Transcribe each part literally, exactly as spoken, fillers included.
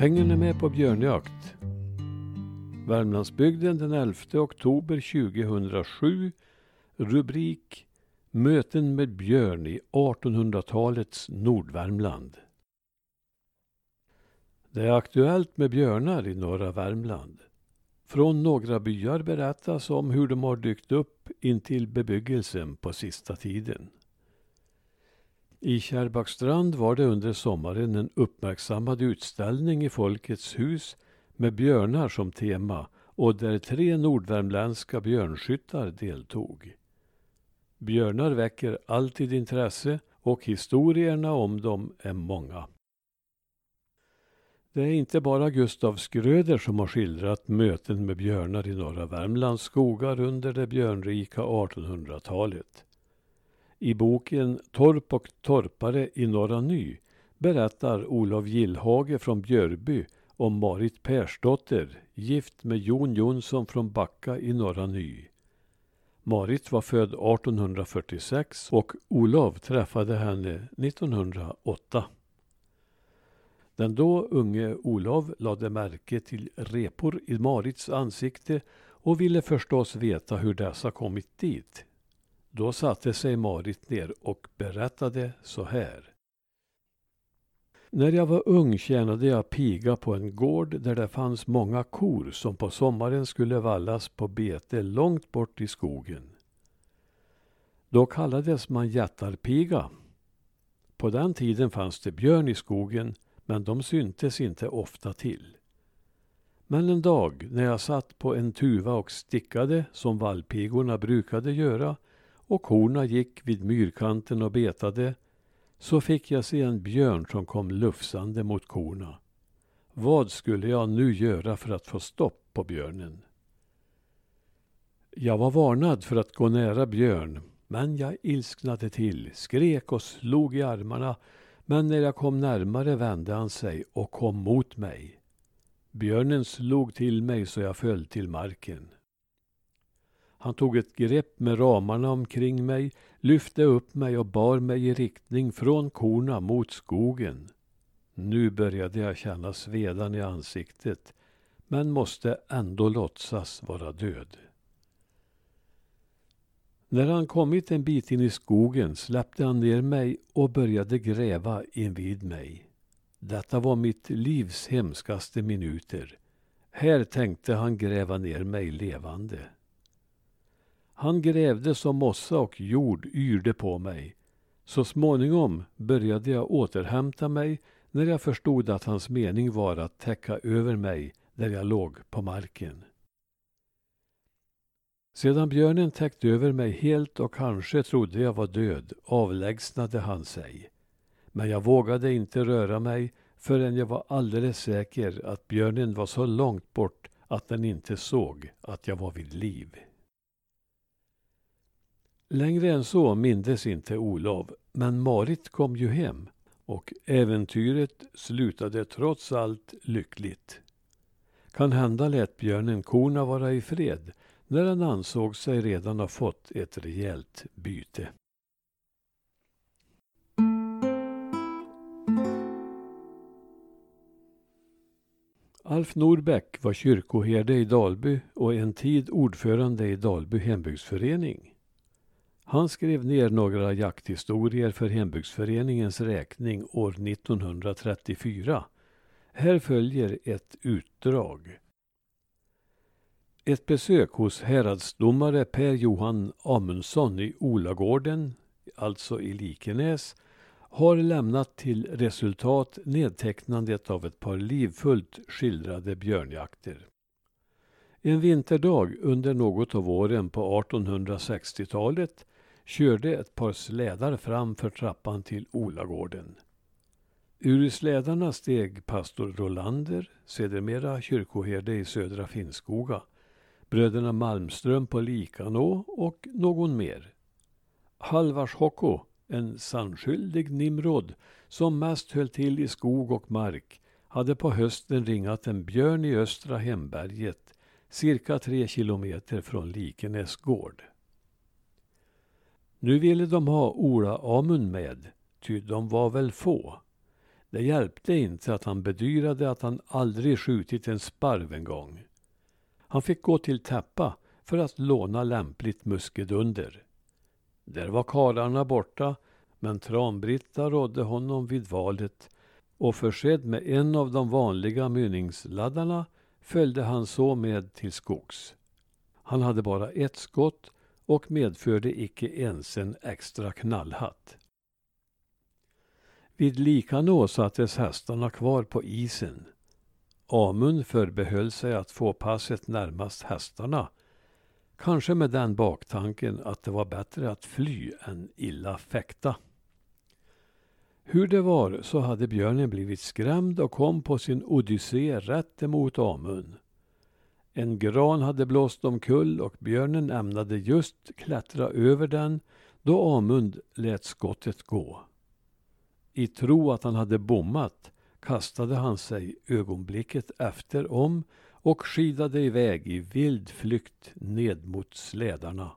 Hänger ni med på björnjakt? Värmlandsbygden den elfte oktober tjugohundrasju. Rubrik Möten med björn i artonhundratalets Nordvärmland. Det är aktuellt med björnar i norra Värmland. Från några byar berättas om hur de har dykt upp intill bebyggelsen på sista tiden. I Kärrbackstrand var det under sommaren en uppmärksammad utställning i Folkets hus med björnar som tema och där tre nordvärmländska björnskyttar deltog. Björnar väcker alltid intresse och historierna om dem är många. Det är inte bara Gustav Skröder som har skildrat möten med björnar i norra Värmlands skogar under det björnrika artonhundratalet. I boken Torp och torpare i Norra Ny berättar Olof Gillhage från Björby om Marit Persdotter, gift med Jon Jonsson från Backa i Norra Ny. Marit var född artonhundrafyrtiosex och Olof träffade henne nittonhundraåtta. Den då unge Olof lade märke till repor i Marits ansikte och ville förstås veta hur dessa kommit dit. Då satte sig Marit ner och berättade så här. När jag var ung tjänade jag piga på en gård där det fanns många kor som på sommaren skulle vallas på bete långt bort i skogen. Då kallades man jättarpiga. På den tiden fanns det björn i skogen, men de syntes inte ofta till. Men en dag när jag satt på en tuva och stickade som vallpigorna brukade göra och korna gick vid myrkanten och betade, så fick jag se en björn som kom lufsande mot korna. Vad skulle jag nu göra för att få stopp på björnen? Jag var varnad för att gå nära björn, men jag ilsknade till, skrek och slog i armarna, men när jag kom närmare vände han sig och kom mot mig. Björnen slog till mig så jag föll till marken. Han tog ett grepp med ramarna omkring mig, lyfte upp mig och bar mig i riktning från korna mot skogen. Nu började jag känna svedan i ansiktet, men måste ändå låtsas vara död. När han kommit en bit in i skogen släppte han ner mig och började gräva invid mig. Detta var mitt livs hemskaste minuter. Här tänkte han gräva ner mig levande. Han grävde som mossa och jord yrde på mig. Så småningom började jag återhämta mig när jag förstod att hans mening var att täcka över mig där jag låg på marken. Sedan björnen täckt över mig helt och kanske trodde jag var död avlägsnade han sig. Men jag vågade inte röra mig förrän jag var alldeles säker att björnen var så långt bort att den inte såg att jag var vid liv. Längre än så mindes inte Olof, men Marit kom ju hem och äventyret slutade trots allt lyckligt. Kan hända lät björnen korna vara i fred när han ansåg sig redan ha fått ett rejält byte. Alf Nordbäck var kyrkoherde i Dalby och en tid ordförande i Dalby Hembygdsförening. Han skrev ner några jakthistorier för Hembygdsföreningens räkning år nittonhundratrettiofyra. Här följer ett utdrag. Ett besök hos häradsdomare Per Johan Amundsson i Olagården, alltså i Likenäs, har lämnat till resultat nedtecknandet av ett par livfullt skildrade björnjakter. En vinterdag under något av åren på artonhundrasextiotalet körde ett par slädar fram för trappan till Olagården. Ur slädarna steg pastor Rolander, sedermera kyrkoherde i södra Finnskoga, bröderna Malmström på Likenå och någon mer. Halvarshocko, en sannskyldig nimrod som mest höll till i skog och mark, hade på hösten ringat en björn i östra Hemberget, cirka tre kilometer från Likenäs gård. Nu ville de ha Ola Amund med, ty de var väl få. Det hjälpte inte att han bedyrade att han aldrig skjutit en sparv en gång. Han fick gå till Teppa för att låna lämpligt muskedunder. Där var karlarna borta, men Tranbritta rådde honom vid valet, och försedd med en av de vanliga mynningsladdarna följde han så med till skogs. Han hade bara ett skott och medförde icke ens en extra knallhatt. Vid Likenäs sattes hästarna kvar på isen. Amund förbehöll sig att få passet närmast hästarna, kanske med den baktanken att det var bättre att fly än illa fäkta. Hur det var så hade björnen blivit skrämd och kom på sin odyssé rätt emot Amund. En gran hade blåst omkull och björnen ämnade just klättra över den då Amund lät skottet gå. I tro att han hade bommat kastade han sig ögonblicket efter om och skidade iväg i vild flykt ned mot slädarna.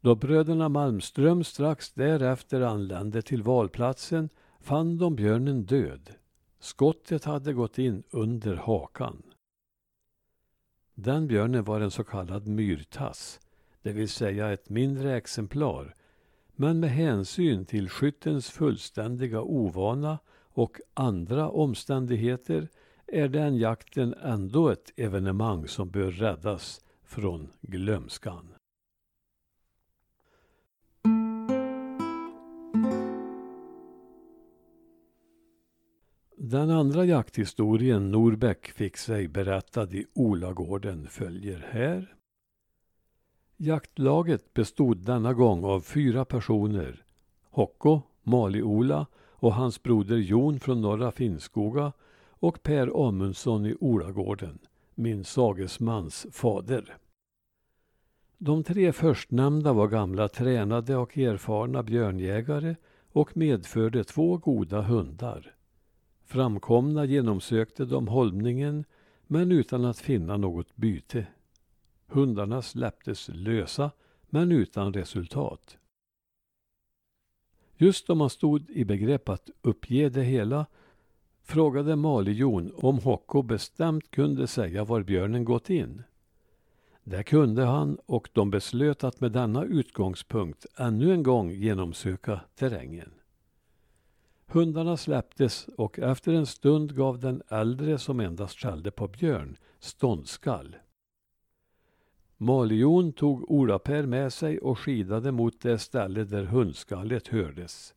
Då bröderna Malmström strax därefter anlände till valplatsen fann de björnen död. Skottet hade gått in under hakan. Den björnen var en så kallad myrtass, det vill säga ett mindre exemplar, men med hänsyn till skyttens fullständiga ovana och andra omständigheter är den jakten ändå ett evenemang som bör räddas från glömskan. Den andra jakthistorien Nordbäck fick sig berättad i Olagården följer här. Jaktlaget bestod denna gång av fyra personer: Hocko, Mali Ola och hans broder Jon från norra Finnskoga och Per Amundsson i Olagården, min sagesmans fader. De tre förstnämnda var gamla tränade och erfarna björnjägare och medförde två goda hundar. Framkomna genomsökte de holmningen men utan att finna något byte. Hundarna släpptes lösa men utan resultat. Just då man stod i begrepp att uppge det hela frågade Malion om Hocko bestämt kunde säga var björnen gått in. Det kunde han och de beslöt att med denna utgångspunkt ännu en gång genomsöka terrängen. Hundarna släpptes och efter en stund gav den äldre som endast skällde på björn ståndskall. Malion tog Olapär med sig och skidade mot det ställe där hundskallet hördes.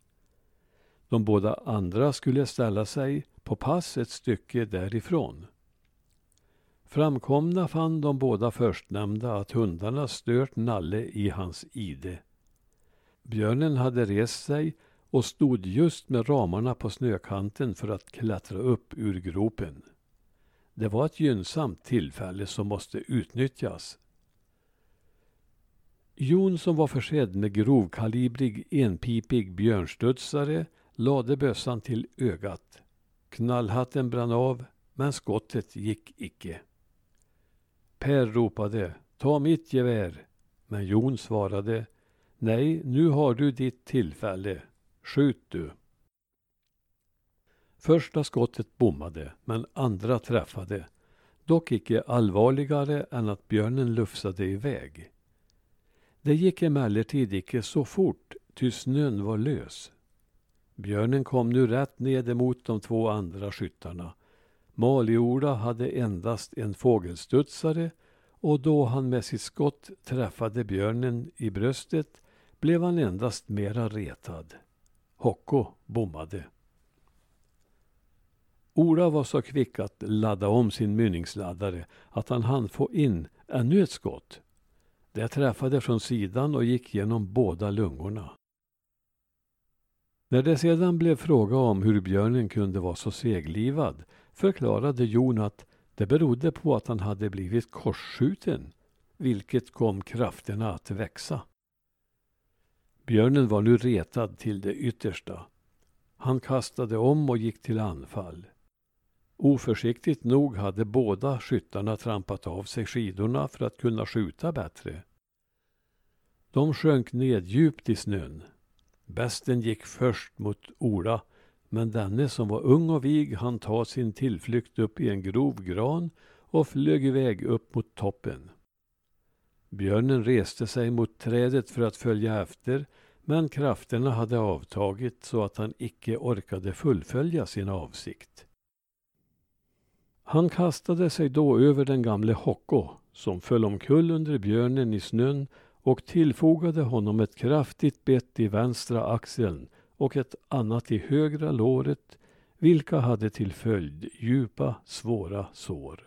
De båda andra skulle ställa sig på pass ett stycke därifrån. Framkomna fann de båda förstnämnda att hundarna stört Nalle i hans ide. Björnen hade rest sig och stod just med ramarna på snökanten för att klättra upp ur gropen. Det var ett gynnsamt tillfälle som måste utnyttjas. Jon, som var försedd med grovkalibrig enpipig björnstudsare, lade bössan till ögat. Knallhatten brann av, men skottet gick icke. Per ropade, ta mitt gevär, men Jon svarade, nej, nu har du ditt tillfälle, skjut du. Första skottet bommade, men andra träffade, dock icke allvarligare än att björnen lufsade iväg. Det gick emellertid icke så fort, ty snön var lös. Björnen kom nu rätt ned emot de två andra skyttarna. Maliola hade endast en fågelstudsare och då han med sitt skott träffade björnen i bröstet blev han endast mera retad. Hocko bommade. Ola var så kvick att ladda om sin mynningsladdare att han hann få in ännu ett skott. Det träffade från sidan och gick genom båda lungorna. När det sedan blev fråga om hur björnen kunde vara så seglivad förklarade Jon att det berodde på att han hade blivit korsskjuten, vilket kom krafterna att växa. Björnen var nu retad till det yttersta. Han kastade om och gick till anfall. Oförsiktigt nog hade båda skyttarna trampat av sig skidorna för att kunna skjuta bättre. De sjönk ned djupt i snön. Besten gick först mot Ola, Men denne som var ung och vig, han ta sin tillflykt upp i en grov gran och flög iväg upp mot toppen. Björnen reste sig mot trädet för att följa efter, men krafterna hade avtagit så att han icke orkade fullfölja sin avsikt. Han kastade sig då över den gamle Hocko, som föll omkull under björnen i snön och tillfogade honom ett kraftigt bett i vänstra axeln och ett annat i högra låret, vilka hade till följd djupa, svåra sår.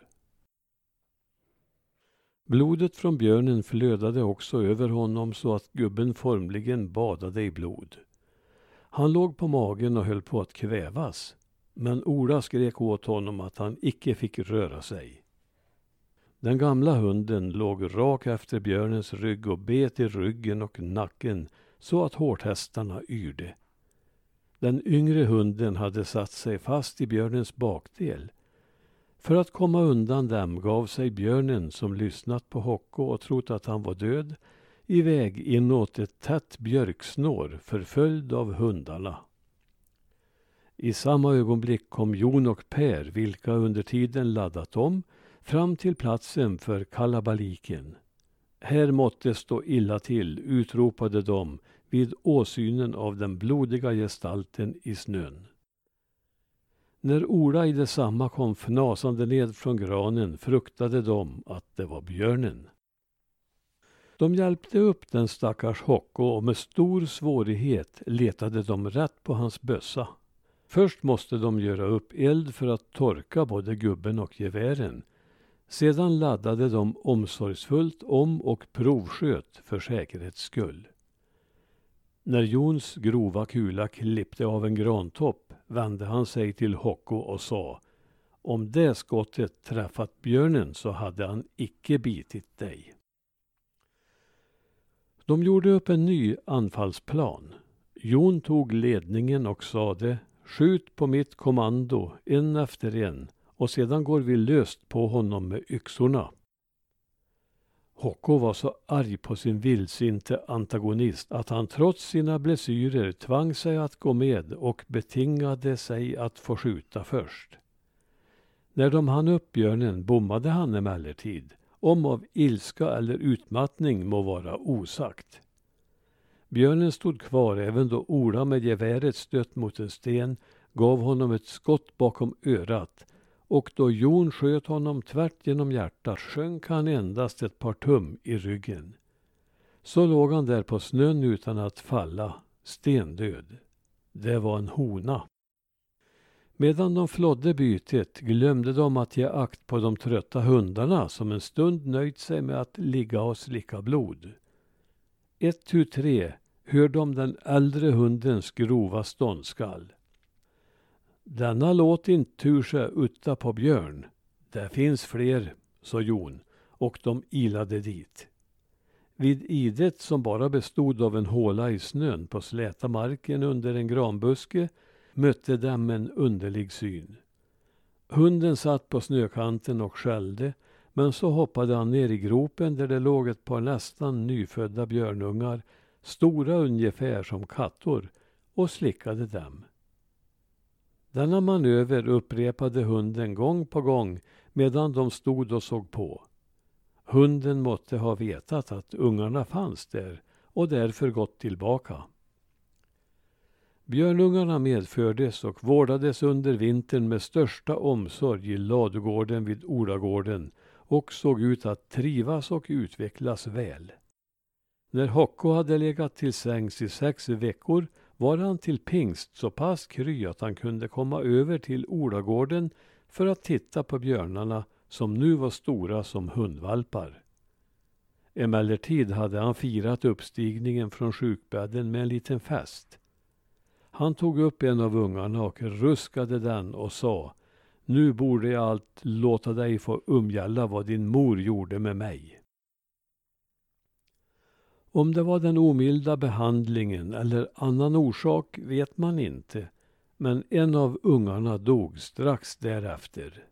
Blodet från björnen flödade också över honom så att gubben formligen badade i blod. Han låg på magen och höll på att kvävas, men Ola skrek åt honom att han icke fick röra sig. Den gamla hunden låg rak efter björnens rygg och bet i ryggen och nacken så att hårthästarna yrde. Den yngre hunden hade satt sig fast i björnens bakdel. För att komma undan dem gav sig björnen, som lyssnat på Hocko och trott att han var död, iväg inåt ett tätt björksnår förföljd av hundarna. I samma ögonblick kom Jon och Per, vilka under tiden laddat om, fram till platsen för kalabaliken. Här måtte stå illa till, utropade de vid åsynen av den blodiga gestalten i snön. När Ola i detsamma kom fnasande ned från granen fruktade de att det var björnen. De hjälpte upp den stackars Hocko och med stor svårighet letade de rätt på hans bössa. Först måste de göra upp eld för att torka både gubben och gevären. Sedan laddade de omsorgsfullt om och provsköt för säkerhets skull. När Jons grova kula klippte av en grantopp vände han sig till Hocko och sa: "Om det skottet träffat björnen så hade han icke bitit dig." De gjorde upp en ny anfallsplan. Jon tog ledningen och sade: "Skjut på mitt kommando, en efter en, och sedan går vi löst på honom med yxorna." Hocko var så arg på sin vildsinte antagonist att han trots sina blessyrer tvang sig att gå med och betingade sig att få skjuta först. När de hann upp björnen bommade han emellertid, om av ilska eller utmattning må vara osagt. Björnen stod kvar även då Ola med geväret stött mot en sten gav honom ett skott bakom örat, och då Jon sköt honom tvärt genom hjärtat sjönk han endast ett par tum i ryggen. Så låg han där på snön utan att falla, stendöd. Det var en hona. Medan de flodde bytet glömde de att ge akt på de trötta hundarna som en stund nöjt sig med att ligga och slicka blod. Ett, tu, tre hör de den äldre hundens grova ståndskall. "Denna låt inte tur sig utta på björn. Det finns fler", sa Jon, och de ilade dit. Vid idet, som bara bestod av en håla i snön på släta marken under en granbuske, mötte dem en underlig syn. Hunden satt på snökanten och skällde, men så hoppade han ner i gropen där det låg ett par nästan nyfödda björnungar, stora ungefär som kattor, och slickade dem. Denna manöver upprepade hunden gång på gång medan de stod och såg på. Hunden måtte ha vetat att ungarna fanns där och därför gått tillbaka. Björnungarna medfördes och vårdades under vintern med största omsorg i ladugården vid Olagården och såg ut att trivas och utvecklas väl. När Hocko hade legat till sängs i sex veckor var han till pingst så pass kry att han kunde komma över till Olagården för att titta på björnarna som nu var stora som hundvalpar. Emellertid hade han firat uppstigningen från sjukbädden med en liten fest. Han tog upp en av ungarna och ruskade den och sa: "Nu borde jag allt låta dig få umgälla vad din mor gjorde med mig." Om det var den omilda behandlingen eller annan orsak vet man inte, men en av ungarna dog strax därefter.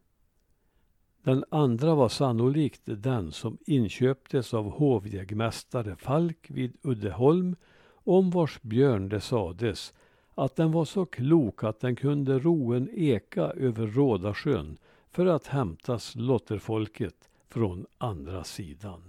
Den andra var sannolikt den som inköptes av hovjägmästare Falk vid Uddeholm, om vars björn det sades att den var så klok att den kunde ro en eka över Rådasjön för att hämta slotterfolket från andra sidan.